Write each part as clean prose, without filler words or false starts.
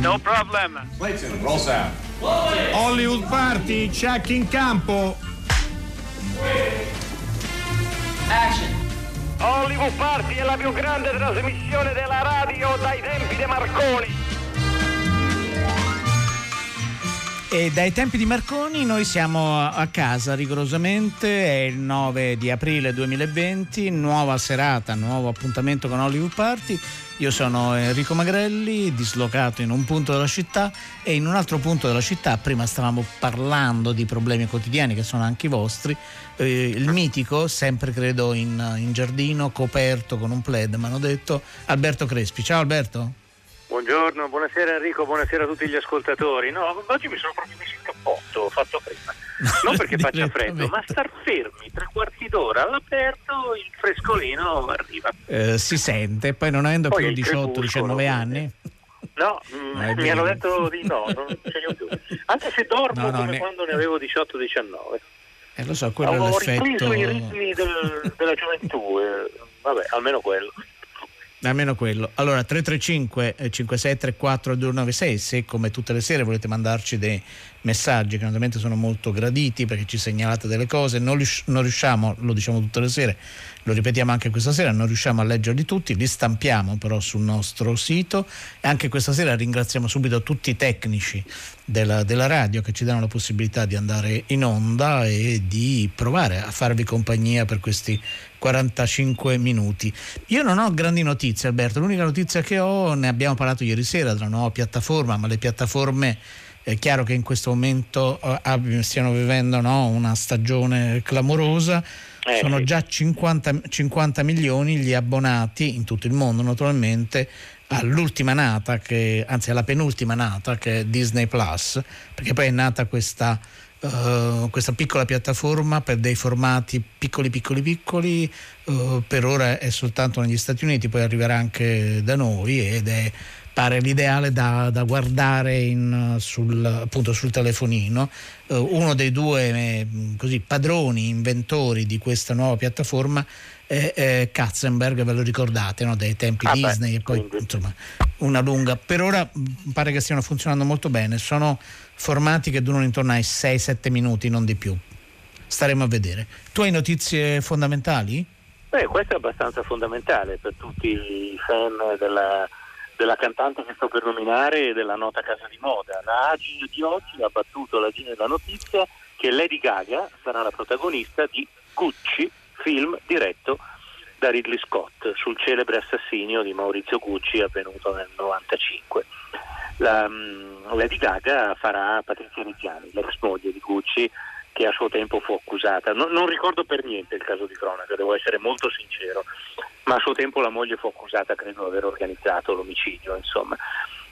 No problem. Clayton, roll sound. HOLLYWOOD PARTY, check in campo. Action. HOLLYWOOD PARTY è la più grande trasmissione della radio dai tempi di Marconi. E dai tempi di Marconi noi siamo a casa rigorosamente, è il 9 di aprile 2020, nuova serata, nuovo appuntamento con HOLLYWOOD PARTY. Io sono Enrico Magrelli, dislocato in un punto della città e in un altro punto della città. Prima stavamo parlando di problemi quotidiani che sono anche i vostri, il mitico, sempre credo in giardino, coperto con un plaid, mi hanno detto, Alberto Crespi. Ciao Alberto. Buongiorno, buonasera Enrico, buonasera a tutti gli ascoltatori. No, oggi mi sono proprio messo il cappotto, ho fatto prima. Non perché faccia freddo, ma star fermi 3 quarti d'ora all'aperto, il frescolino arriva. Si sente, poi non avendo poi più 18-19 anni. No, mi hanno detto di no, non ce n'ho più. Anche se dormo come quando ne avevo 18-19. Lo so, quello è l'effetto. Ho ripreso i ritmi della gioventù, vabbè, almeno quello. Almeno quello. Allora 335 56 34 296, se come tutte le sere volete mandarci dei messaggi che naturalmente sono molto graditi perché ci segnalate delle cose, non riusciamo, lo diciamo tutte le sere, lo ripetiamo anche questa sera, non riusciamo a leggerli tutti, li stampiamo però sul nostro sito. E anche questa sera ringraziamo subito tutti i tecnici della radio che ci danno la possibilità di andare in onda e di provare a farvi compagnia per questi 45 minuti. Io non ho grandi notizie, Alberto, l'unica notizia che ho, ne abbiamo parlato ieri sera, della nuova piattaforma, ma le piattaforme è chiaro che in questo momento stiano vivendo una stagione clamorosa. Sono già 50 milioni gli abbonati in tutto il mondo, naturalmente, all'ultima nata, alla penultima nata, che è Disney Plus, perché poi è nata questa piccola piattaforma per dei formati piccoli, per ora è soltanto negli Stati Uniti, poi arriverà anche da noi ed è pare l'ideale da guardare sul telefonino. Uno dei due così padroni, inventori di questa nuova piattaforma è Katzenberg, ve lo ricordate, dei tempi Disney, e poi insomma una lunga. Per ora pare che stiano funzionando molto bene, sono formati che durano intorno ai 6-7 minuti, non di più. Staremo a vedere. Tu hai notizie fondamentali? Questo è abbastanza fondamentale per tutti i fan della cantante che sto per nominare e della nota casa di moda. La AGI di oggi ha battuto l'AGI della notizia che Lady Gaga sarà la protagonista di Gucci, film diretto da Ridley Scott sul celebre assassinio di Maurizio Gucci avvenuto nel 1995. Lady Gaga farà Patrizia Riziani, l'ex moglie di Gucci, che a suo tempo fu accusata, non ricordo per niente il caso di cronaca, devo essere molto sincero, ma a suo tempo la moglie fu accusata, credo, di aver organizzato l'omicidio, insomma.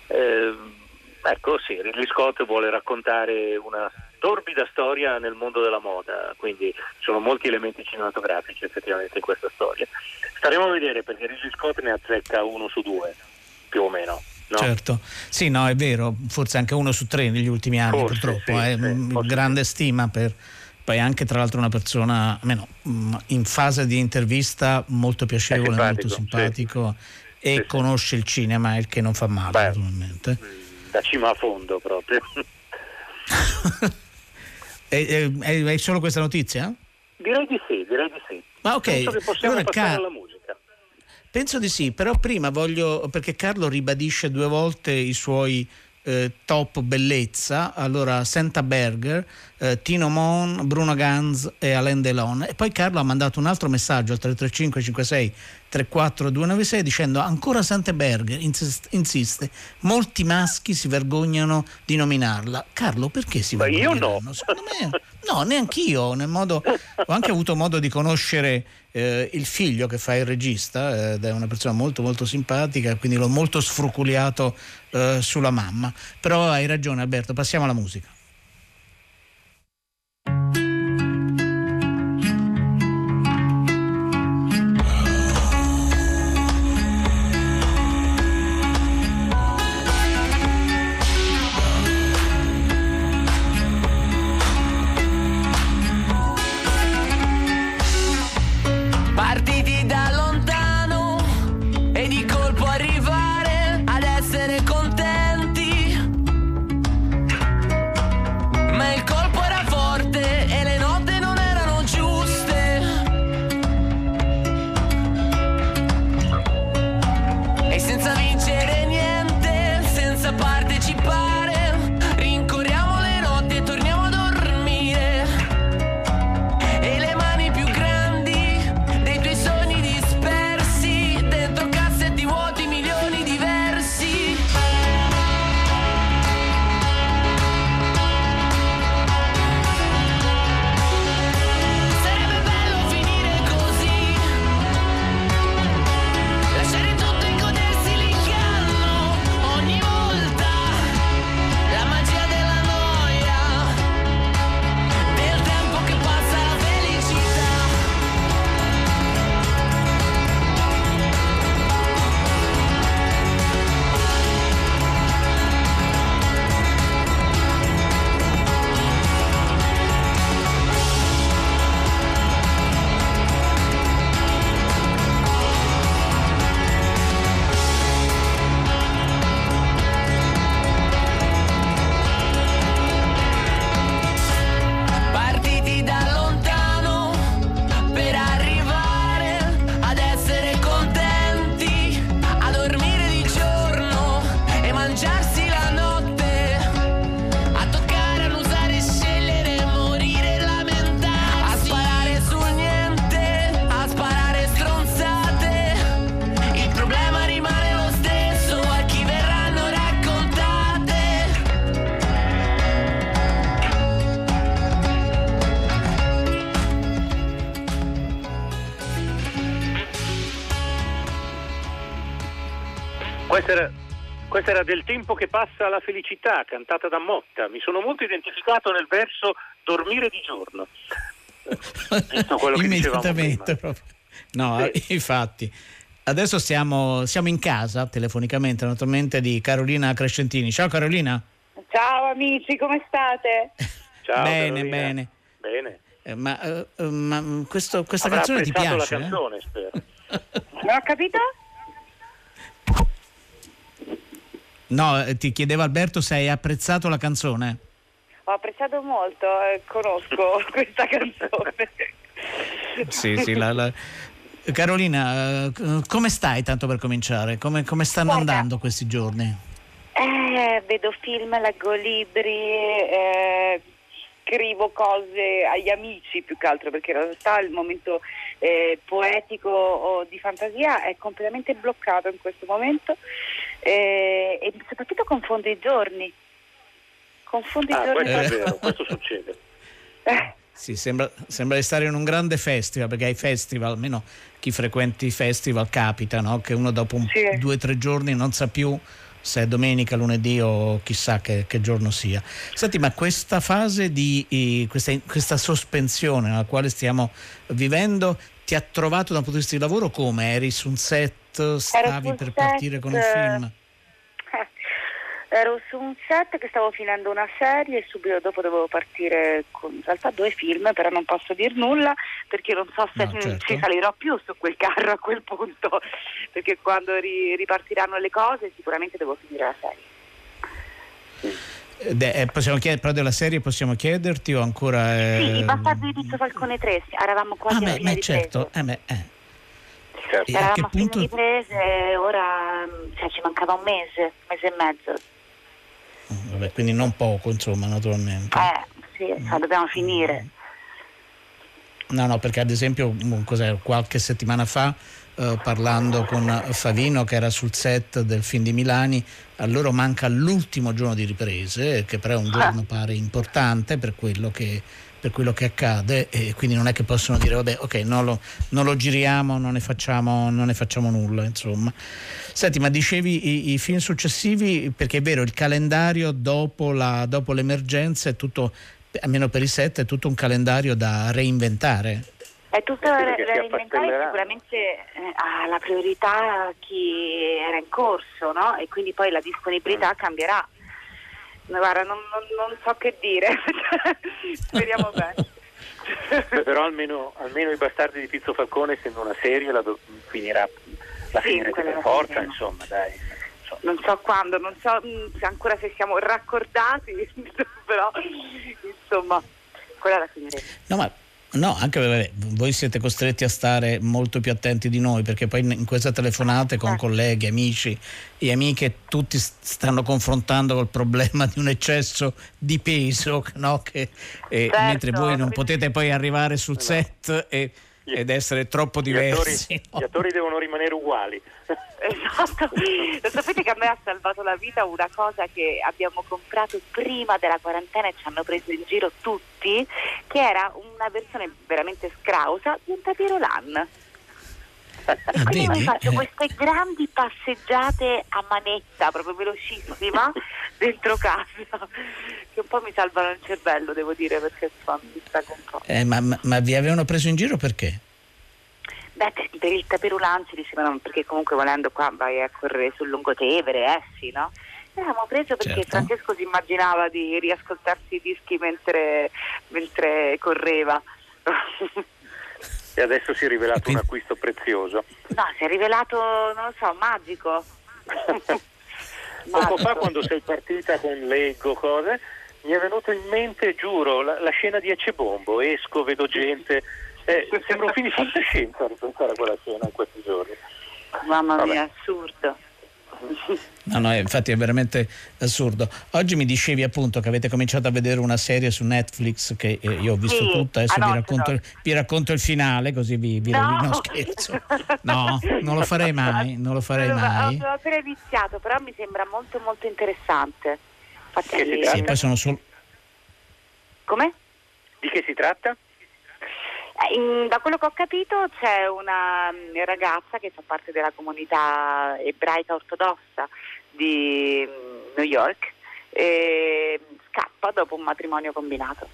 Ridley Scott vuole raccontare una torbida storia nel mondo della moda, quindi ci sono molti elementi cinematografici effettivamente in questa storia. Staremo a vedere, perché Ridley Scott ne azzecca 1 su 2, più o meno. No. Certo, sì, no, è vero, forse anche 1 su 3 negli ultimi anni, forse, purtroppo, grande stima per poi anche tra l'altro una persona almeno in fase di intervista molto piacevole, molto simpatico, sì. E sì, conosce il cinema, il che non fa male. Naturalmente da cima a fondo proprio. È solo questa notizia? Direi di sì. Ma ok, penso che possiamo passare alla musica. Penso di sì, però prima perché Carlo ribadisce 2 volte i suoi top bellezza, allora Senta Berger, Tino Mon, Bruno Ganz e Alain Delon, e poi Carlo ha mandato un altro messaggio al 335 56 34 296 dicendo ancora Senta Berger, insiste, molti maschi si vergognano di nominarla. Carlo, perché si vergognano? Io no. Secondo me no, neanch'io, ho anche avuto modo di conoscere il figlio che fa il regista, ed è una persona molto molto simpatica, quindi l'ho molto sfruculiato sulla mamma. Però hai ragione Alberto, passiamo alla musica. Arrivare ad essere contenti Questa era del tempo che passa alla felicità, cantata da Motta. Mi sono molto identificato nel verso dormire di giorno. Immediatamente proprio. No, sì. Infatti. Adesso siamo in casa telefonicamente, naturalmente, di Carolina Crescentini. Ciao Carolina. Ciao amici, come state? Ciao. Bene. Ma questa avrà canzone ti piace? Ho apprezzato la canzone, spero. Non ho capito? No, ti chiedeva Alberto se hai apprezzato la canzone. Ho apprezzato molto, conosco questa canzone. Sì, Carolina, come stai, tanto per cominciare? Come stanno andando questi giorni? Vedo film, leggo libri, scrivo cose agli amici più che altro, perché in realtà il momento poetico o di fantasia è completamente bloccato in questo momento, e soprattutto confondo i giorni. Questo è vero, questo succede. Sì, sembra di stare in un grande festival, perché ai festival, almeno chi frequenti i festival, capita, no? Che uno dopo 2 o 3 giorni non sa più se è domenica, lunedì o chissà che giorno sia. Senti, ma questa fase di questa sospensione nella quale stiamo vivendo ti ha trovato da un punto di vista di lavoro come? Eri su un set, stavi per partire con un film? Ero su un set che stavo finendo una serie e subito dopo dovevo partire con in realtà 2 film, però non posso dir nulla perché non so se ci salirò più su quel carro a quel punto, perché quando ripartiranno le cose sicuramente devo finire la serie. Possiamo chiedere, però della serie possiamo chiederti o ancora... Sì, basta di Pizza Falcone 3, eravamo quasi a fine riprese. Certo. Eravamo a fine riprese, ora ci mancava un mese e mezzo. Vabbè, quindi non poco, insomma, naturalmente. Dobbiamo finire. No, perché ad esempio qualche settimana fa, parlando con Favino, che era sul set del film di Milani, a loro manca l'ultimo giorno di riprese, che però è un giorno pare importante per quello che accade, e quindi non è che possono dire non lo giriamo, non ne facciamo nulla, insomma. Senti, ma dicevi i film successivi, perché è vero, il calendario dopo l'emergenza è tutto, almeno per i set, è tutto un calendario da reinventare. È tutto da reinventare, sicuramente ha la priorità chi era in corso, no? E quindi poi la disponibilità cambierà. Guarda, non so che dire. Speriamo bene. Però almeno i bastardi di Pizzo Falcone, essendo una serie, finirà per forza, insomma, dai. Non so quando, non so ancora se siamo raccordati, però insomma quella la finiremo. No, anche perché voi siete costretti a stare molto più attenti di noi, perché poi in queste telefonate con colleghi, amici e amiche, tutti stanno confrontando col problema di un eccesso di peso, no? Certo, mentre voi non potete poi arrivare sul set ed essere troppo diversi. Gli attori devono rimanere uguali. Esatto. Lo sapete che a me ha salvato la vita una cosa che abbiamo comprato prima della quarantena e ci hanno preso in giro tutti, che era una versione veramente scrausa di un tapis roulant. Quindi mi faccio queste grandi passeggiate a manetta, proprio velocissima, dentro casa, che un po' mi salvano il cervello, devo dire, perché mi sta un po'. Ma vi avevano preso in giro perché? Per il tapis roulant, dicevano, perché comunque volendo qua vai a correre sul lungotevere, sì, no? L'avevamo preso perché Francesco si immaginava di riascoltarsi i dischi mentre correva. E adesso si è rivelato un acquisto prezioso. No, si è rivelato, non lo so, magico. Poco fa, quando sei partita con Lego, cose, mi è venuto in mente, giuro, la scena di Ecebombo. Esco, vedo gente. Sembra un film di fantascienza ripensare quella scena in questi giorni. Mamma mia, assurdo. No, no, infatti è veramente assurdo. Oggi mi dicevi appunto che avete cominciato a vedere una serie su Netflix che io ho visto tutta, adesso vi racconto il finale così vi rovino, scherzo. No, non lo farei mai. Ho appena iniziato, però mi sembra molto molto interessante. Infatti, sì, poi sono solo... Come? Di che si tratta? Da quello che ho capito c'è una ragazza che fa parte della comunità ebraica ortodossa di New York e scappa dopo un matrimonio combinato.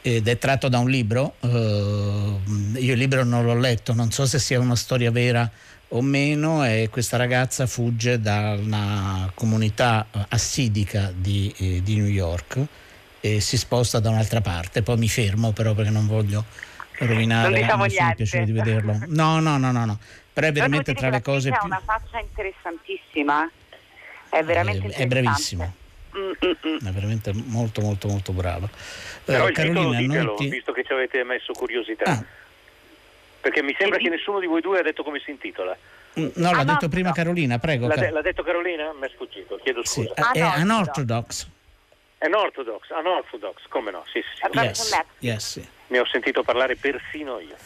Ed è tratto da un libro? Io il libro non l'ho letto, non so se sia una storia vera o meno, e questa ragazza fugge da una comunità assidica di New York e si sposta da un'altra parte. Poi mi fermo però perché non voglio rovinare, non mi piace di vederlo. No. Però è veramente tra le cose più... È una faccia interessantissima, è veramente interessante. È bravissima. È veramente molto molto molto brava. Però il Carolina, ditelo, visto che ci avete messo curiosità. Perché mi sembra che nessuno di voi due ha detto come si intitola. No, l'ha detto prima. Carolina, prego. L'ha detto Carolina? Mi è sfuggito, chiedo scusa. Sì, è Unorthodox. Unorthodox, come no? Sì. Yes. Ne ho sentito parlare persino io.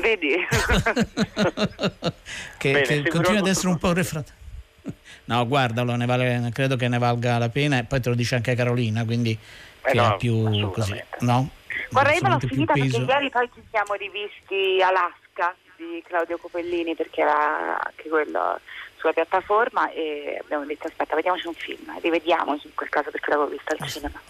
Vedi? Bene, continua ad essere un po' refrattario. No, guardalo, credo che ne valga la pena, e poi te lo dice anche Carolina, quindi che no, è più così, no? Vorrei me l'ho finita perché ieri poi ci siamo rivisti Alaska di Claudio Copellini, perché era anche quello sulla piattaforma, e abbiamo detto aspetta, vediamoci un film, rivediamoci in quel caso perché l'avevo visto al cinema.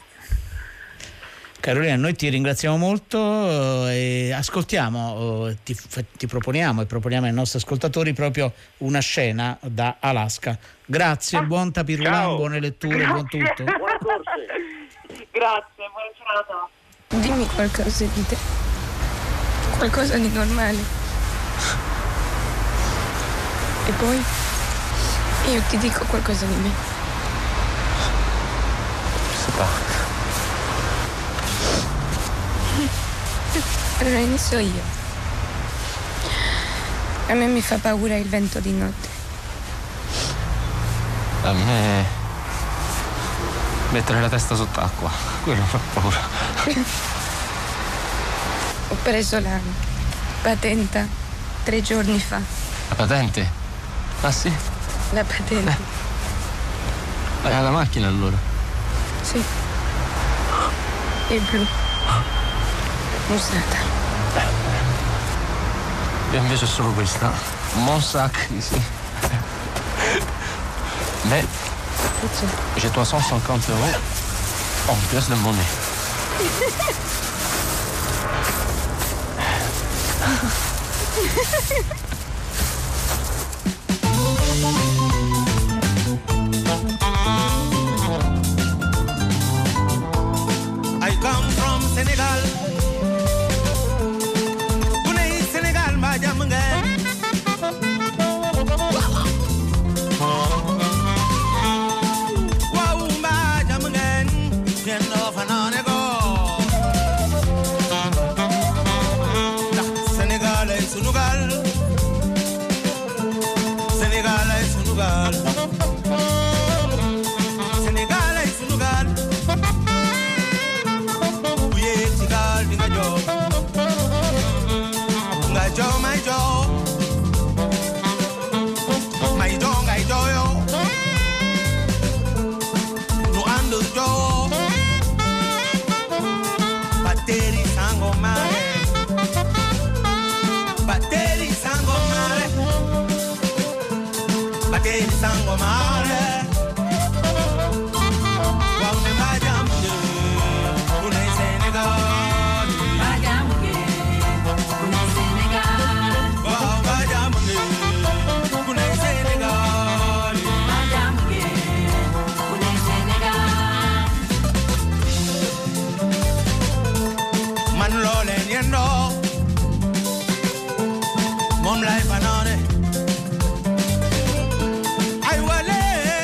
Carolina, noi ti ringraziamo molto e ascoltiamo, ti proponiamo e proponiamo ai nostri ascoltatori proprio una scena da Alaska. Grazie, buon tapirulan, buone letture, buon tutto. Buone corse. Grazie, buona giornata. Dimmi qualcosa di te, qualcosa di normale. E poi io ti dico qualcosa di me. Je sais pas. Allora inizio io. A me mi fa paura il vento di notte. A me mettere la testa sott'acqua, quello fa paura. Ho preso la patente 3 giorni fa. La patente? Ah sì? La patente. Vai alla macchina allora? Sì. E blu. Usata. Io invece ho solo questa. Mossac ici. Mais j'ai 350 € en pièces de monnaie. I come from Senegal. Mom life and on it I will live.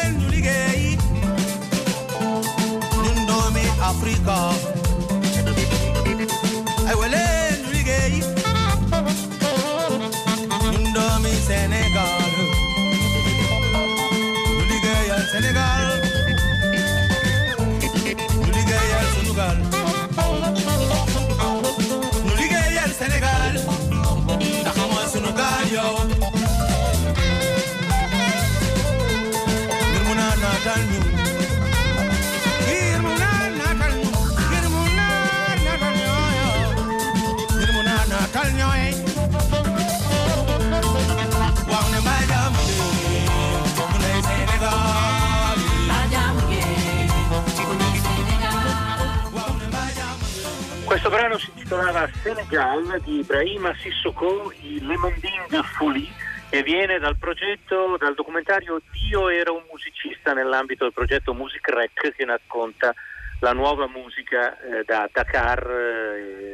Questo brano si intitolava Senegal di Raima Sissoko, il Le Monding Folie, e viene dal progetto, dal documentario Dio era un musicista, nell'ambito del progetto Music Rec, che racconta la nuova musica da Dakar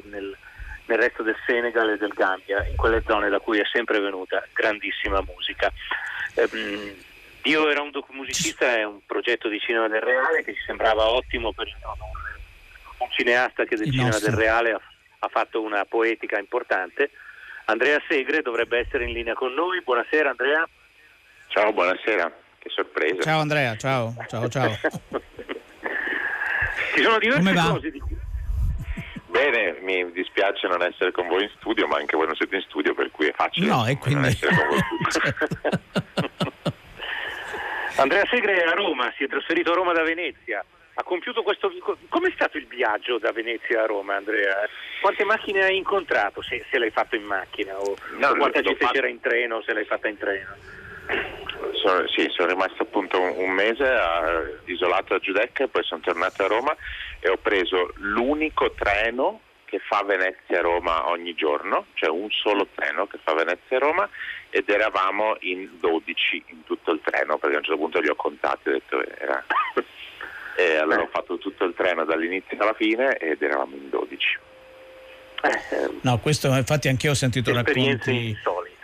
nel resto del Senegal e del Gambia, in quelle zone da cui è sempre venuta grandissima musica. Dio era un musicista è un progetto di Cinema del Reale che ci sembrava ottimo per il nome. Un cineasta che del Cinema del Reale ha fatto una poetica importante. Andrea Segre dovrebbe essere in linea con noi. Buonasera Andrea. Ciao, buonasera, che sorpresa. Ciao Andrea, ciao. Ci sono diverse cose di cui... Bene, mi dispiace non essere con voi in studio, ma anche voi non siete in studio, per cui è facile non essere con voi. Andrea Segre è a Roma, si è trasferito a Roma da Venezia. Ha compiuto questo... Com'è stato il viaggio da Venezia a Roma, Andrea? Quante macchine hai incontrato? Se l'hai fatto in macchina o quanta gente c'era in treno, se l'hai fatta in treno? Sono rimasto appunto un mese isolato a Giudecca, poi sono tornato a Roma e ho preso l'unico treno che fa Venezia-Roma ogni giorno, cioè un solo treno che fa Venezia-Roma, ed eravamo in 12 in tutto il treno, perché a un certo punto li ho contati e ho detto E allora ho fatto tutto il treno dall'inizio alla fine ed eravamo in 12. No, questo infatti anch'io ho sentito racconti insolite.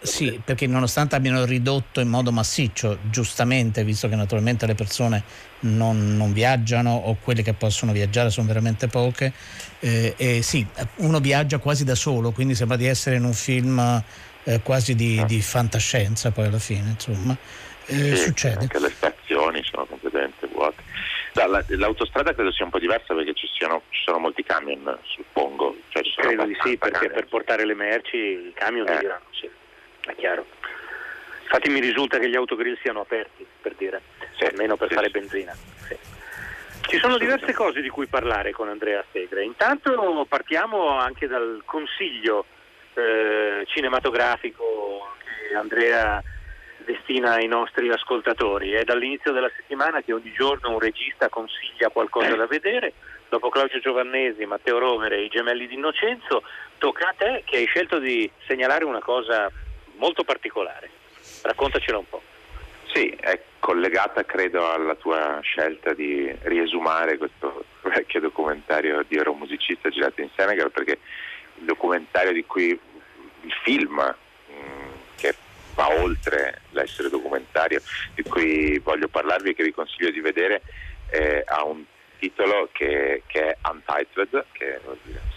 Sì, perché nonostante abbiano ridotto in modo massiccio, giustamente, visto che naturalmente le persone non viaggiano, o quelle che possono viaggiare sono veramente poche, sì, uno viaggia quasi da solo, quindi sembra di essere in un film quasi di fantascienza, poi alla fine insomma succede. Anche le stazioni sono completamente vuote. L'autostrada credo sia un po' diversa, perché ci sono molti camion, suppongo. Cioè, credo di sì, perché camion. Per portare le merci i camion girano, sì, è chiaro. Infatti mi risulta che gli autogrill siano aperti, per dire, almeno per fare benzina. Sì. Ci sono diverse cose di cui parlare con Andrea Segre. Intanto partiamo anche dal consiglio cinematografico che Andrea destina ai nostri ascoltatori. È dall'inizio della settimana che ogni giorno un regista consiglia qualcosa da vedere. Dopo Claudio Giovannesi, Matteo Rovere e I gemelli d'Innocenzo, tocca a te, che hai scelto di segnalare una cosa molto particolare. Raccontacela un po'. Sì, è collegata credo alla tua scelta di riesumare questo vecchio documentario di Ero musicista girato in Senegal, perché il documentario di cui il film che va oltre l'essere documentario, di cui voglio parlarvi e che vi consiglio di vedere, ha un titolo che è Untitled, che è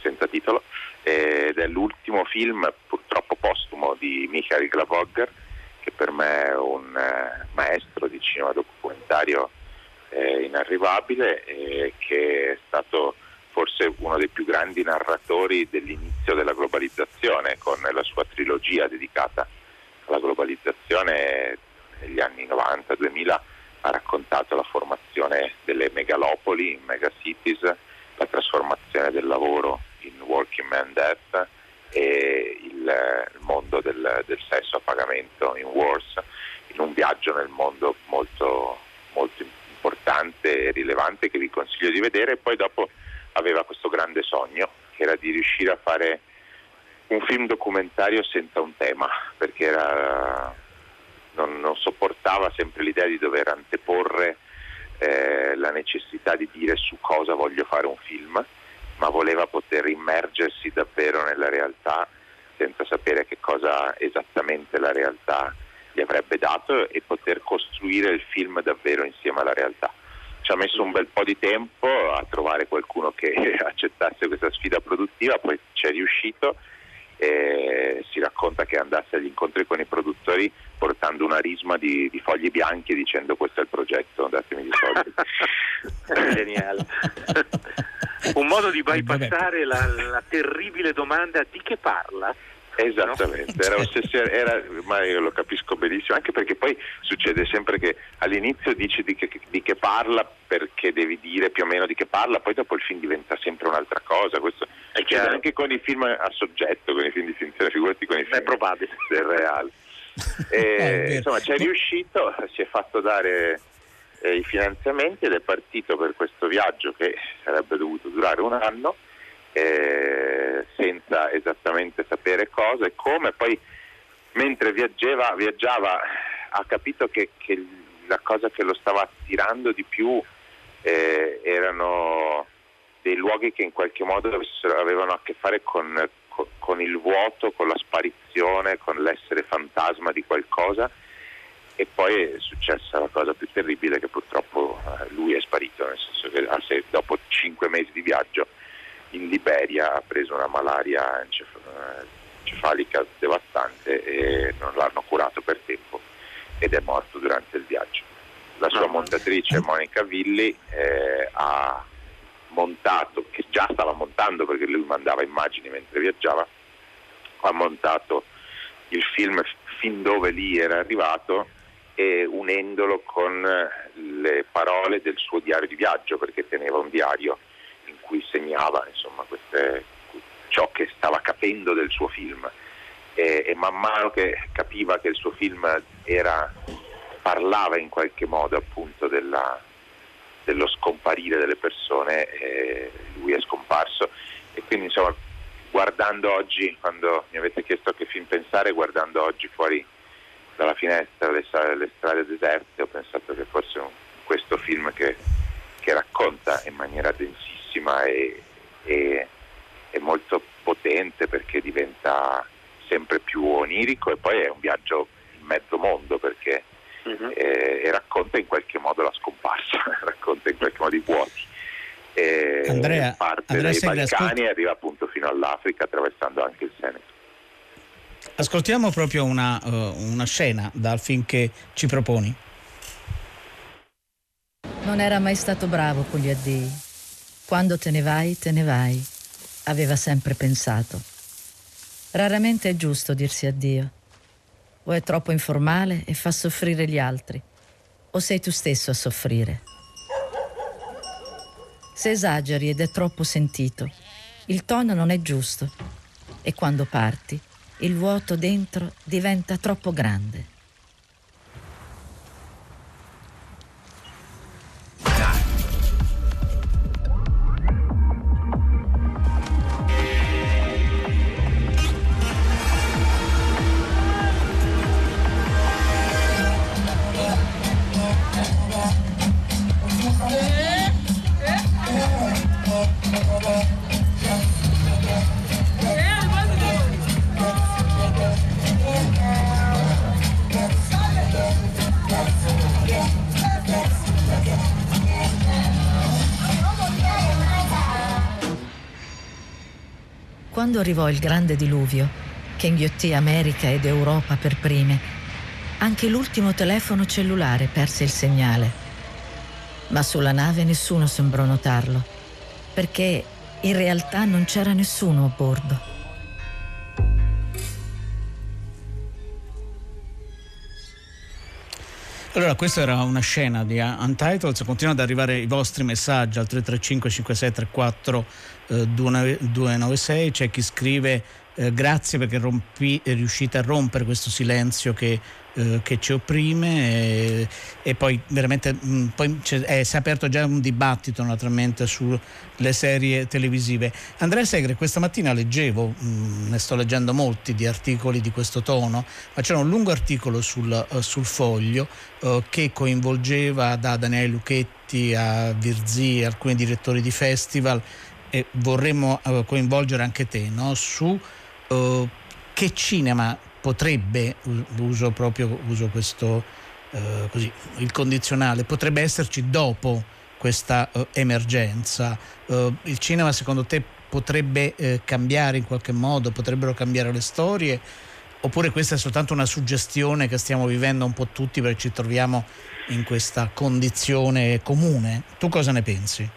senza titolo, ed è l'ultimo film purtroppo postumo di Michael Glavogger, che per me è un maestro di cinema documentario inarrivabile, che è stato forse uno dei più grandi narratori dell'inizio della globalizzazione, con la sua trilogia dedicata alla globalizzazione. Negli anni 90-2000 ha raccontato la formazione delle megalopoli, in megacities, la trasformazione del lavoro in working man death, e il mondo del sesso a pagamento in wars, in un viaggio nel mondo molto, molto importante e rilevante, che vi consiglio di vedere. E poi dopo aveva questo grande sogno, che era di riuscire a fare un film documentario senza un tema, perché non sopportava sempre l'idea di dover anteporre la necessità di dire su cosa voglio fare un film, ma voleva poter immergersi davvero nella realtà senza sapere che cosa esattamente la realtà gli avrebbe dato, e poter costruire il film davvero insieme alla realtà. Ci ha messo un bel po' di tempo a trovare qualcuno che accettasse questa sfida produttiva, poi ci è riuscito. Si racconta che andasse agli incontri con i produttori portando una risma di fogli bianchi, dicendo: questo è il progetto, datemi i soldi. Geniale. Un modo di bypassare la terribile domanda di che parla. Esattamente, no? Era ossessione, ma io lo capisco benissimo, anche perché poi succede sempre che all'inizio dici di che parla, perché devi dire più o meno di che parla, poi dopo il film diventa sempre un'altra cosa. Questo è chiaro anche con i film a soggetto, con i film di finzione, figurati con i film del reale. Insomma, c'è riuscito, si è fatto dare i finanziamenti ed è partito per questo viaggio che sarebbe dovuto durare un anno. Senza esattamente sapere cosa e come, poi mentre viaggiava ha capito che la cosa che lo stava attirando di più erano dei luoghi che in qualche modo avevano a che fare con il vuoto, con la sparizione, con l'essere fantasma di qualcosa. E poi è successa la cosa più terribile, che purtroppo lui è sparito, nel senso che dopo 5 mesi di viaggio in Liberia ha preso una malaria encefalica devastante e non l'hanno curato per tempo ed è morto durante il viaggio. La sua montatrice Monica Villi ha montato, che già stava montando perché lui mandava immagini mentre viaggiava, ha montato il film fin dove lì era arrivato, e unendolo con le parole del suo diario di viaggio, perché teneva un diario in cui segnava, insomma, ciò che stava capendo del suo film, e man mano che capiva che il suo film parlava in qualche modo appunto dello scomparire delle persone, lui è scomparso. E quindi, insomma, guardando oggi, quando mi avete chiesto a che film pensare, guardando oggi fuori dalla finestra le strade deserte, ho pensato che fosse questo film che racconta in maniera densissima e molto potente, perché diventa sempre più onirico, e poi è un viaggio in mezzo mondo, perché racconta in qualche modo la scomparsa, racconta in qualche modo i vuoti, parte dai Balcani e arriva appunto fino all'Africa, attraversando anche il Senegal. Ascoltiamo proprio una scena dal film che ci proponi. Non era mai stato bravo con gli addii. Quando te ne vai, aveva sempre pensato. Raramente è giusto dirsi addio. O è troppo informale e fa soffrire gli altri, o sei tu stesso a soffrire. Se esageri ed è troppo sentito, il tono non è giusto, e quando parti, il vuoto dentro diventa troppo grande. Quando arrivò il grande diluvio, che inghiottì America ed Europa per prime, anche l'ultimo telefono cellulare perse il segnale. Ma sulla nave nessuno sembrò notarlo, perché in realtà non c'era nessuno a bordo. Allora, questa era una scena di Untitled. Continuano ad arrivare i vostri messaggi al 335 5634 296. C'è chi scrive grazie perché riuscite a rompere questo silenzio che ci opprime, e poi veramente poi si è aperto già un dibattito naturalmente sulle serie televisive. Andrea Segre, questa mattina leggevo, ne sto leggendo molti di articoli di questo tono, ma c'era un lungo articolo sul Foglio che coinvolgeva da Daniele Lucchetti a Virzì alcuni direttori di festival, e vorremmo coinvolgere anche te, no? Su che cinema potrebbe, uso questo così, il condizionale, potrebbe esserci dopo questa emergenza. Il cinema secondo te potrebbe cambiare in qualche modo, potrebbero cambiare le storie, oppure questa è soltanto una suggestione che stiamo vivendo un po' tutti perché ci troviamo in questa condizione comune? Tu cosa ne pensi?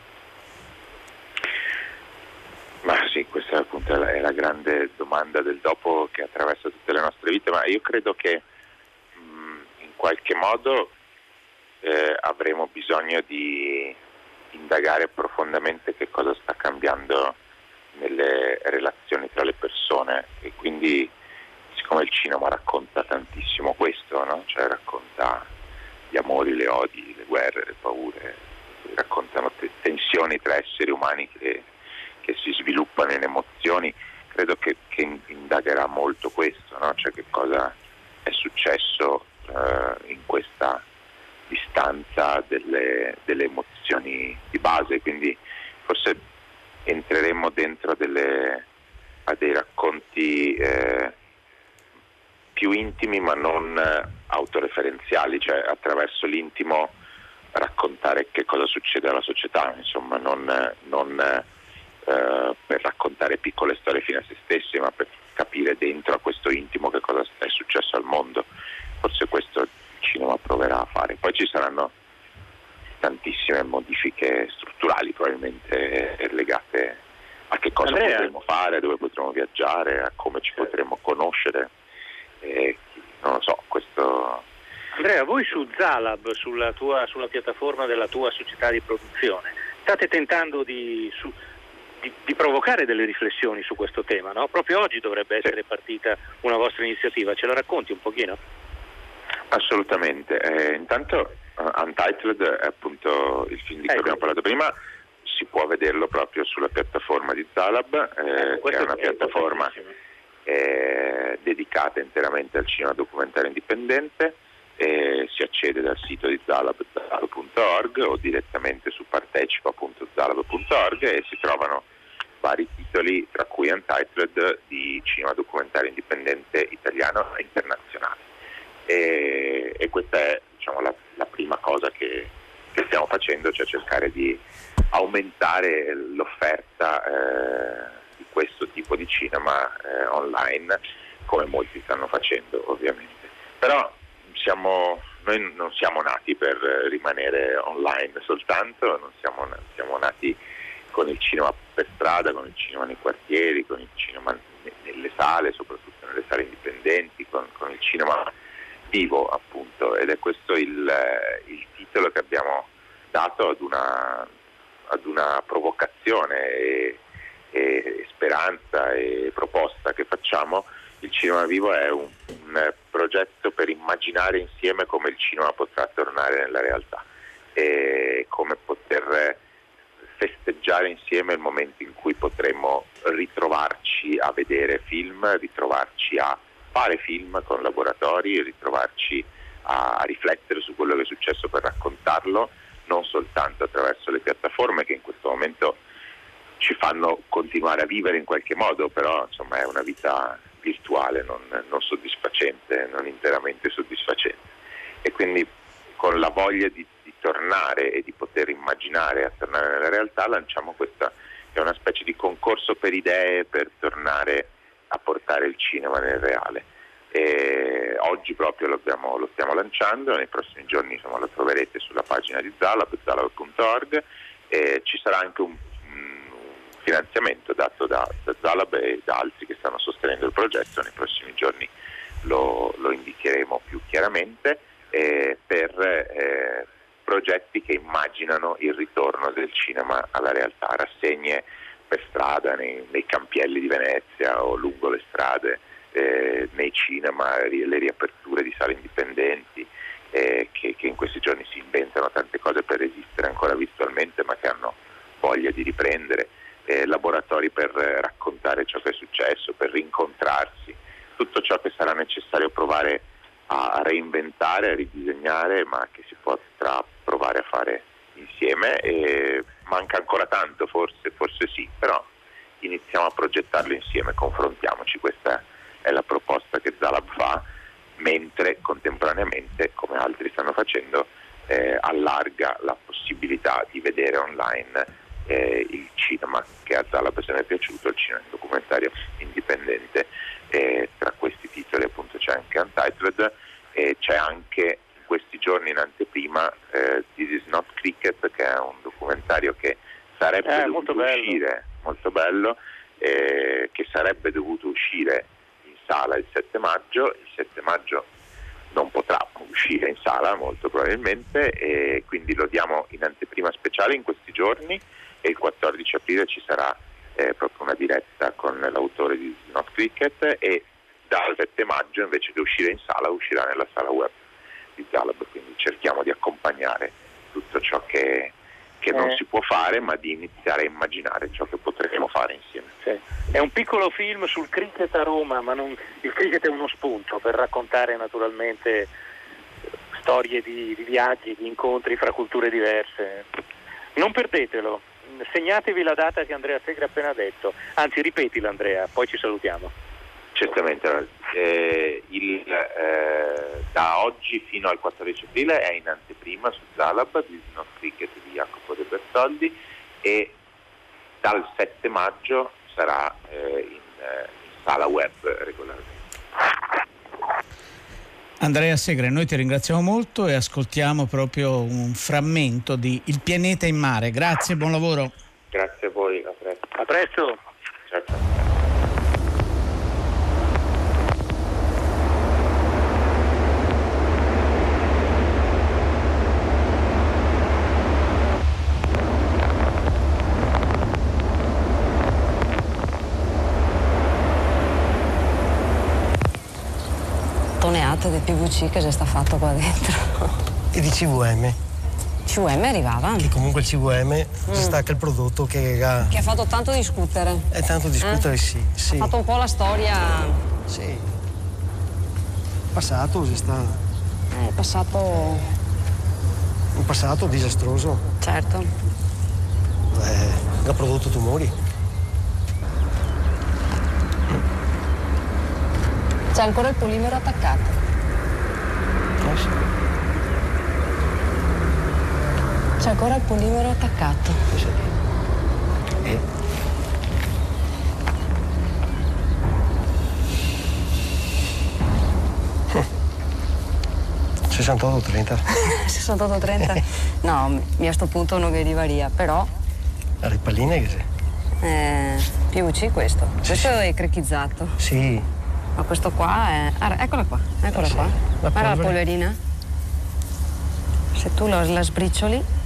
Ma sì, questa appunto è la grande grande domanda del dopo che attraversa tutte le nostre vite, ma io credo che in qualche modo avremo bisogno di indagare profondamente che cosa sta cambiando nelle relazioni tra le persone, e quindi siccome il cinema racconta tantissimo questo, no? Cioè racconta gli amori, le odi, le guerre, le paure, raccontano tensioni tra esseri umani che si sviluppano in emozioni, credo che indagherà molto questo, no? Cioè che cosa è successo in questa distanza delle emozioni di base, quindi forse entreremo dentro a dei racconti più intimi ma non autoreferenziali, cioè attraverso l'intimo raccontare che cosa succede alla società, insomma non per raccontare piccole storie fino a se stesse, ma per capire dentro a questo intimo che cosa è successo al mondo. Forse questo cinema proverà a fare. Poi ci saranno tantissime modifiche strutturali probabilmente legate a che cosa potremo fare, dove potremo viaggiare, a come ci potremo conoscere, non lo so, questo. Andrea, voi su Zalab, sulla piattaforma della tua società di produzione, state tentando di provocare delle riflessioni su questo tema, no? Proprio oggi dovrebbe essere partita una vostra iniziativa, ce la racconti un pochino? Assolutamente, intanto Untitled è appunto il film di cui abbiamo parlato prima, si può vederlo proprio sulla piattaforma di Zalab, che è una piattaforma dedicata interamente al cinema documentario indipendente, si accede dal sito di zalab.org o direttamente su partecipa.zalab.org e si trovano vari titoli, tra cui Untitled, di cinema documentario indipendente italiano e internazionale. E questa è, diciamo, la prima cosa che stiamo facendo, cioè cercare di aumentare l'offerta di questo tipo di cinema online, come molti stanno facendo ovviamente. Però noi non siamo nati per rimanere online soltanto, siamo nati con il cinema per strada, con il cinema nei quartieri, con il cinema nelle sale, soprattutto nelle sale indipendenti, con il cinema vivo appunto, ed è questo il titolo che abbiamo dato ad una provocazione e speranza e proposta che facciamo. Il cinema vivo è un progetto per immaginare insieme come il cinema potrà tornare nella realtà e come poter festeggiare insieme il momento in cui potremo ritrovarci a vedere film, ritrovarci a fare film con laboratori, ritrovarci a riflettere su quello che è successo per raccontarlo, non soltanto attraverso le piattaforme che in questo momento ci fanno continuare a vivere in qualche modo, però insomma è una vita virtuale non soddisfacente, non interamente soddisfacente, e quindi con la voglia di tornare e di poter immaginare a tornare nella realtà lanciamo questa, che è una specie di concorso per idee per tornare a portare il cinema nel reale, e oggi proprio lo stiamo lanciando, nei prossimi giorni insomma lo troverete sulla pagina di Zalab, zalab.org, e ci sarà anche un finanziamento dato da Zalab e da altri che stanno sostenendo il progetto, nei prossimi giorni lo indicheremo più chiaramente, per progetti che immaginano il ritorno del cinema alla realtà, rassegne per strada, nei campielli di Venezia o lungo le strade, nei cinema, le riaperture di sale indipendenti, che in questi giorni si inventano tante cose per resistere ancora virtualmente ma che hanno voglia di riprendere, laboratori per raccontare ciò che è successo, per rincontrarsi, tutto ciò che sarà necessario provare a reinventare, a ridisegnare, ma che si potrà provare a fare insieme. E manca ancora tanto, forse sì, però iniziamo a progettarlo insieme, confrontiamoci, questa è la proposta che Zalab fa, mentre contemporaneamente, come altri stanno facendo, allarga la possibilità di vedere online il cinema che a Zalab se ne è piaciuto, il cinema documentario indipendente. Tra questi titoli appunto c'è anche Untitled, e c'è anche in questi giorni in anteprima This is not cricket, che è un documentario che sarebbe dovuto uscire, molto bello, che sarebbe dovuto uscire in sala il 7 maggio. Il 7 maggio non potrà uscire in sala molto probabilmente, e quindi lo diamo in anteprima speciale in questi giorni, e il 14 aprile ci sarà proprio una diretta con l'autore di This is not cricket, e dal 7 maggio invece che uscire in sala uscirà nella sala web di Zalab. Quindi cerchiamo di accompagnare tutto ciò che non si può fare, ma di iniziare a immaginare ciò che potremo fare insieme. Sì. È un piccolo film sul cricket a Roma, ma non... il cricket è uno spunto per raccontare naturalmente storie di viaggi, di incontri fra culture diverse. Non perdetelo, segnatevi la data che Andrea Segre ha appena detto, anzi ripetila Andrea, poi ci salutiamo. Certamente, da oggi fino al 14 aprile è in anteprima su Zalab di This Not Cricket di Jacopo De Bertoldi, e dal 7 maggio sarà in sala web regolarmente. Andrea Segre, noi ti ringraziamo molto e ascoltiamo proprio un frammento di Il pianeta in mare. Grazie, buon lavoro. Grazie a voi, a presto. A presto. Ciao, ciao. Di PVC che già sta fatto qua dentro e di CVM arrivava, che comunque il CVM distacca il prodotto che ha fatto tanto discutere, è tanto discutere. Sì. Ha fatto un po' la storia, sì, passato si sta passato, un passato disastroso, certo, ha prodotto tumori. C'è ancora il polimero attaccato. C'è ancora il polimero attaccato. $68.30 $68.30? No, mi a sto punto non che rivaria, però... La ripallina che c'è? PVC questo. Questo è crechizzato. Sì. Ma questo qua è... Ah, eccola qua. La guarda la polverina. Se tu la sbricioli...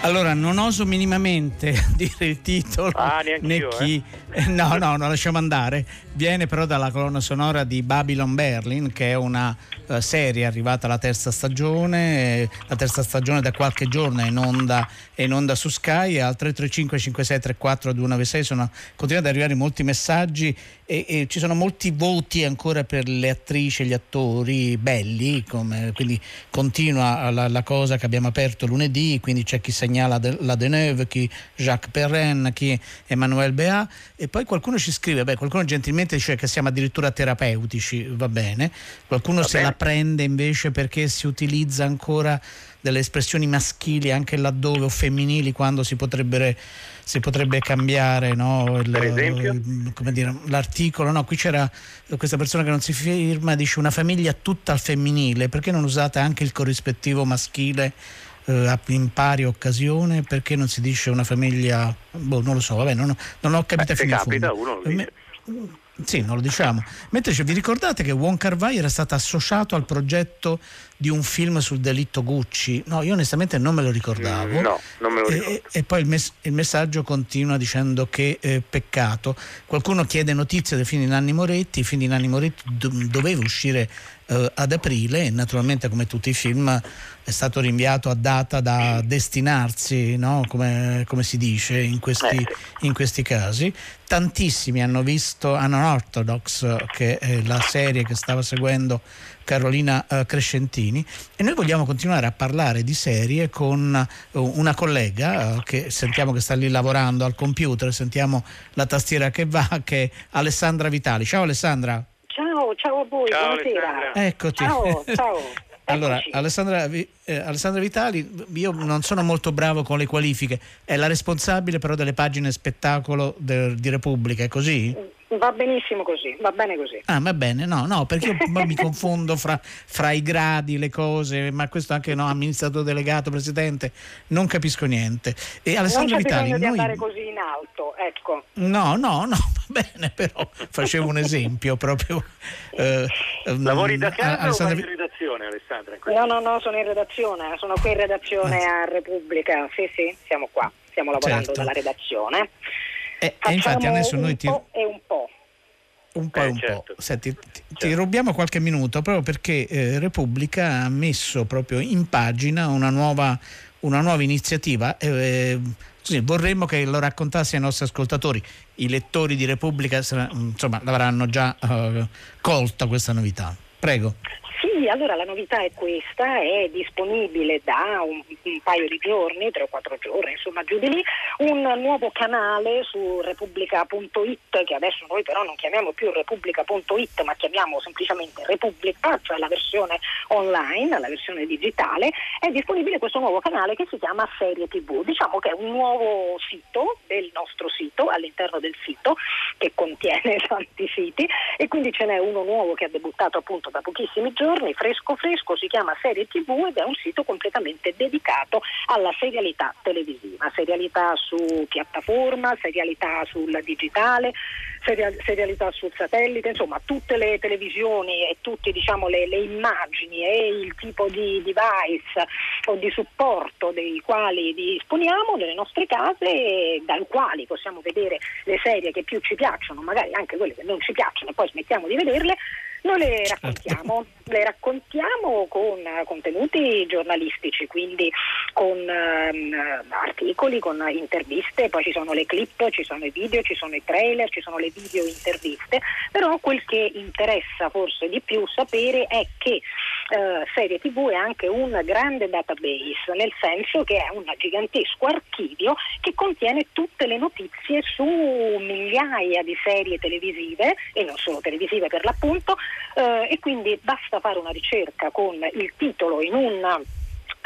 Allora, non oso minimamente dire il titolo, né chi No, lasciamo andare. Viene però dalla colonna sonora di Babylon Berlin, che è una serie arrivata alla terza stagione, la terza stagione da qualche giorno è in onda su Sky. Al 335 56 34 296 continuano ad arrivare molti messaggi e ci sono molti voti ancora per le attrici e gli attori belli, quindi continua la cosa che abbiamo aperto lunedì, quindi c'è chi segnala la Deneuve, chi Jacques Perrin, chi Emmanuel Béat, e poi qualcuno ci scrive, qualcuno gentilmente dice che siamo addirittura terapeutici, va bene, qualcuno va bene. Se la prende invece perché si utilizza ancora delle espressioni maschili anche laddove o femminili, quando si potrebbe cambiare, no? Per esempio? L'articolo, no? Qui c'era questa persona che non si firma, dice una famiglia tutta al femminile, perché non usate anche il corrispettivo maschile in pari occasione? Perché non si dice una famiglia, non lo so, vabbè, non ho capito fino in fondo. Uno lo dice. Sì, non lo diciamo. Mentre vi ricordate che Wong Kar-wai era stato associato al progetto di un film sul delitto Gucci? No, io onestamente non me lo ricordavo. No, non me lo ricordo. E poi il messaggio continua dicendo che peccato. Qualcuno chiede notizie del film di Nanni Moretti. Il film di Nanni Moretti doveva uscire ad aprile, e naturalmente, come tutti i film, è stato rinviato a data da destinarsi, no? Come si dice in questi casi. Tantissimi hanno visto Unorthodox, che è la serie che stava seguendo Carolina Crescentini, e noi vogliamo continuare a parlare di serie con una collega che sentiamo che sta lì lavorando al computer, sentiamo la tastiera che va, che è Alessandra Vitali. Ciao Alessandra. Ciao a voi, ciao, buonasera. Eccoti. Ciao. Allora, Alessandra Vitali, io non sono molto bravo con le qualifiche, è la responsabile però delle pagine spettacolo di Repubblica, è così? Va benissimo così, va bene così. Ah, va bene, no, perché io mi confondo fra i gradi, le cose, ma questo anche no, amministratore delegato, presidente, non capisco niente. E Alessandra Vitali, non c'è bisogno di andare così in alto, ecco. No, va bene, però facevo un esempio proprio. Lavori da casa o in redazione, Alessandra? No, sono in redazione, sono qui in redazione a Repubblica, sì, siamo qua, stiamo lavorando certo. Dalla redazione. E infatti adesso noi un po'. Senti, ti rubiamo qualche minuto proprio perché Repubblica ha messo proprio in pagina una nuova iniziativa. Sì, vorremmo che lo raccontassi ai nostri ascoltatori. I lettori di Repubblica insomma l'avranno già colta questa novità. Prego. Sì, allora la novità è questa, è disponibile da un paio di giorni, 3 o 4 giorni, insomma giù di lì, un nuovo canale su Repubblica.it, che adesso noi però non chiamiamo più Repubblica.it, ma chiamiamo semplicemente Repubblica, cioè la versione online, la versione digitale. È disponibile questo nuovo canale che si chiama Serie TV, diciamo che è un nuovo sito del nostro sito, all'interno del sito, che contiene tanti siti, e quindi ce n'è uno nuovo che ha debuttato appunto da pochissimi giorni, fresco, si chiama Serie TV ed è un sito completamente dedicato alla serialità televisiva, serialità su piattaforma, serialità sul digitale, serialità sul satellite, insomma tutte le televisioni e tutte diciamo le immagini e il tipo di device o di supporto dei quali disponiamo nelle nostre case e dai quali possiamo vedere le serie che più ci piacciono, magari anche quelle che non ci piacciono e poi smettiamo di vederle. Noi le raccontiamo con contenuti giornalistici, quindi con articoli, con interviste, poi ci sono le clip, ci sono i video, ci sono i trailer, ci sono le video interviste, però quel che interessa forse di più sapere è che Serie TV è anche un grande database, nel senso che è un gigantesco archivio che contiene tutte le notizie su migliaia di serie televisive e non solo televisive per l'appunto, e quindi basta fare una ricerca con il titolo in un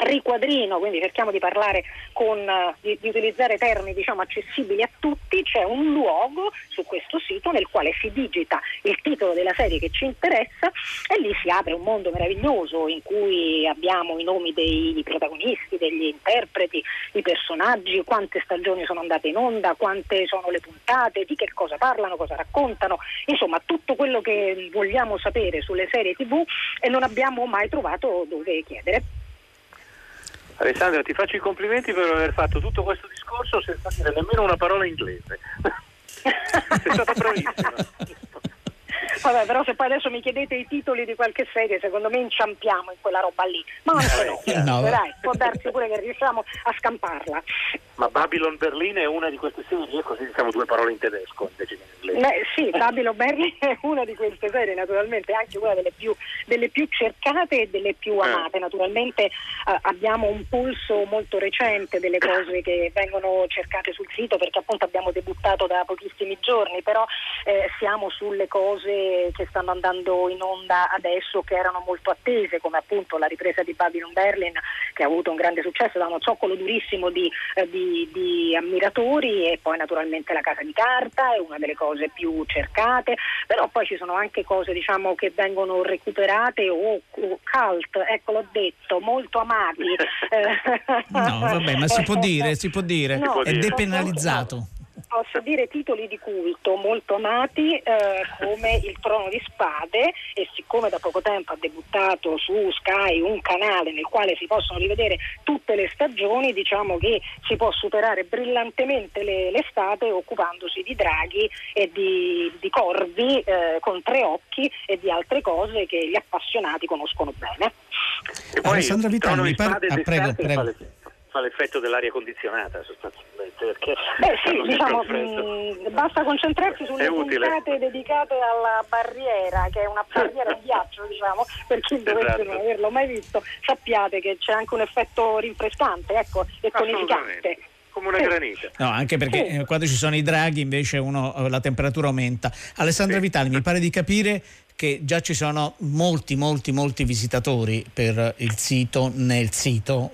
riquadrino, quindi cerchiamo di parlare di utilizzare termini diciamo accessibili a tutti. C'è un luogo su questo sito nel quale si digita il titolo della serie che ci interessa e lì si apre un mondo meraviglioso in cui abbiamo i nomi dei protagonisti, degli interpreti, i personaggi, quante stagioni sono andate in onda, quante sono le puntate, di che cosa parlano, cosa raccontano, insomma tutto quello che vogliamo sapere sulle serie TV e non abbiamo mai trovato dove chiedere. Alessandra, ti faccio i complimenti per aver fatto tutto questo discorso senza dire nemmeno una parola inglese. Sei stata bravissima. Vabbè, però se poi adesso mi chiedete i titoli di qualche serie, secondo me inciampiamo in quella roba lì. Ma anche no, dai, può darsi pure che riusciamo a scamparla. Ma Babylon Berlin è una di queste serie, così diciamo due parole in tedesco invece che in inglese. Beh, sì, Babylon Berlin è una di queste serie, naturalmente, anche una delle più cercate e delle più amate. Naturalmente abbiamo un polso molto recente delle cose che vengono cercate sul sito, perché appunto abbiamo debuttato da pochissimi giorni, però siamo sulle cose che stanno andando in onda adesso, che erano molto attese, come appunto la ripresa di Babylon Berlin, che ha avuto un grande successo, da uno zoccolo durissimo di ammiratori, e poi naturalmente La Casa di Carta è una delle cose più cercate, però poi ci sono anche cose, diciamo, che vengono recuperate o cult, ecco, l'ho detto, molto amati. No, vabbè, ma si può dire, no, è depenalizzato. Posso dire titoli di culto molto amati come Il Trono di Spade, e siccome da poco tempo ha debuttato su Sky un canale nel quale si possono rivedere tutte le stagioni, diciamo che si può superare brillantemente l'estate occupandosi di draghi e di corvi con tre occhi e di altre cose che gli appassionati conoscono bene. E poi Alessandra Vitali mi pare... prego. Fa l'effetto dell'aria condizionata sostanzialmente, perché basta concentrarsi sulle puntate dedicate alla barriera, che è una barriera di ghiaccio, diciamo, per chi dovesse non averlo mai visto, sappiate che c'è anche un effetto rinfrescante, ecco, e tonificante, come una granita. No, anche perché quando ci sono i draghi invece la temperatura aumenta. Alessandra Vitali, mi pare di capire che già ci sono molti visitatori per il sito, nel sito.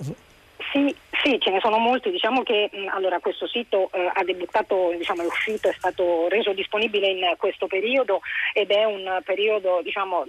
Sì, ce ne sono molti, diciamo che allora questo sito ha debuttato, diciamo è uscito, è stato reso disponibile in questo periodo, ed è un periodo, diciamo,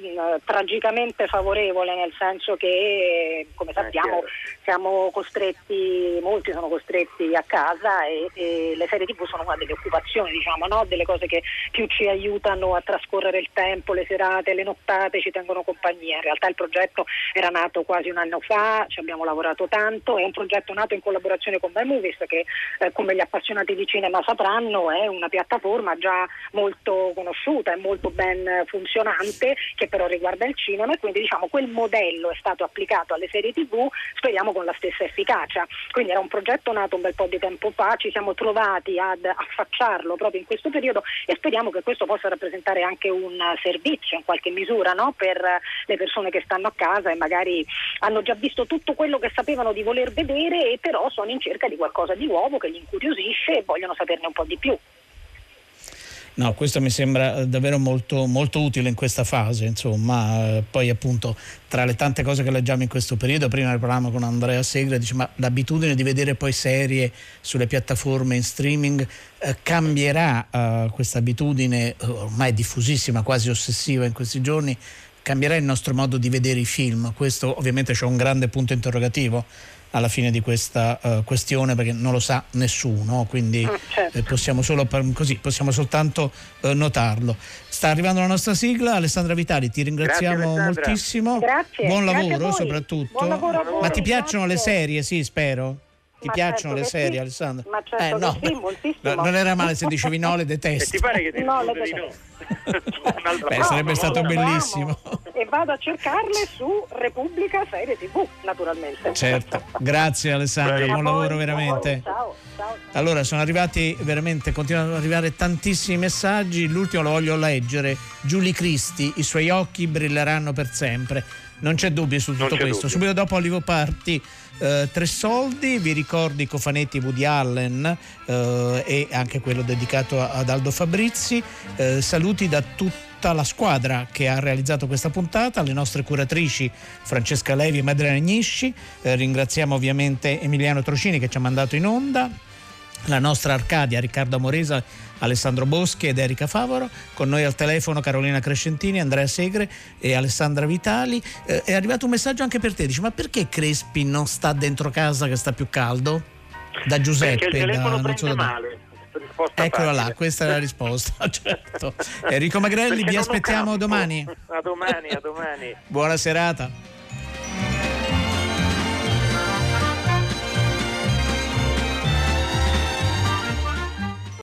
tragicamente favorevole, nel senso che, come sappiamo, siamo costretti, molti sono costretti a casa, e le serie TV sono una delle occupazioni, diciamo, no? Delle cose che più ci aiutano a trascorrere il tempo, le serate, le nottate, ci tengono compagnia. In realtà il progetto era nato quasi un anno fa, ci abbiamo lavorato tanto, è un progetto nato in collaborazione con My Movies, che come gli appassionati di cinema sapranno è una piattaforma già molto conosciuta e molto ben funzionante, che però riguarda il cinema, e quindi diciamo quel modello è stato applicato alle serie TV, speriamo con la stessa efficacia. Quindi era un progetto nato un bel po' di tempo fa, ci siamo trovati ad affacciarlo proprio in questo periodo, e speriamo che questo possa rappresentare anche un servizio in qualche misura, no? Per le persone che stanno a casa e magari hanno già visto tutto quello che sapevano di voler vedere, e però sono in cerca di qualcosa di nuovo che li incuriosisce e vogliono saperne un po' di più. No, questo mi sembra davvero molto, molto utile in questa fase, insomma. Poi appunto tra le tante cose che leggiamo in questo periodo, prima ne parlavamo con Andrea Segre, dice, ma l'abitudine di vedere poi serie sulle piattaforme in streaming cambierà, questa abitudine ormai diffusissima, quasi ossessiva in questi giorni, cambierà il nostro modo di vedere i film? Questo ovviamente c'è un grande punto interrogativo alla fine di questa questione, perché non lo sa nessuno, quindi possiamo solo così, possiamo soltanto notarlo. Sta arrivando la nostra sigla. Alessandra Vitali, ti ringraziamo. Grazie, Alessandra. Moltissimo. Grazie. Buon lavoro soprattutto. Buon lavoro a voi. Ma ti piacciono le serie? Sì, spero. Ti piacciono le serie, sì. Alessandra? Ma certo che sì, moltissimo. Non era male se dicevi no, le detesto. E ti pare che ti rispondevi no? Beh, sarebbe stato bellissimo. E vado a cercarle su Repubblica Serie TV, naturalmente. Certo, grazie Alessandra, buon lavoro veramente. Ciao. Allora, sono arrivati veramente, continuano ad arrivare tantissimi messaggi. L'ultimo lo voglio leggere. Giulia Cristi, i suoi occhi brilleranno per sempre. Non c'è dubbio su tutto questo. Dubbio. Subito dopo HOLLYWOOD PARTY, Tre soldi, vi ricordi Cofanetti, Woody Allen, e anche quello dedicato ad Aldo Fabrizi. Saluti da tutta la squadra che ha realizzato questa puntata, le nostre curatrici Francesca Levi e Madeleine Agnisci. Ringraziamo ovviamente Emiliano Trocini che ci ha mandato in onda, la nostra Arcadia, Riccardo Amoresa, Alessandro Boschi ed Erika Favaro. Con noi al telefono Carolina Crescentini, Andrea Segre e Alessandra Vitali. È arrivato un messaggio anche per te, dice, ma perché Crespi non sta dentro casa che sta più caldo? Da Giuseppe. Perché il telefono prende male. Eccola là, questa è la risposta. Certo. Enrico Magrelli, vi aspettiamo domani. A domani. Buona serata.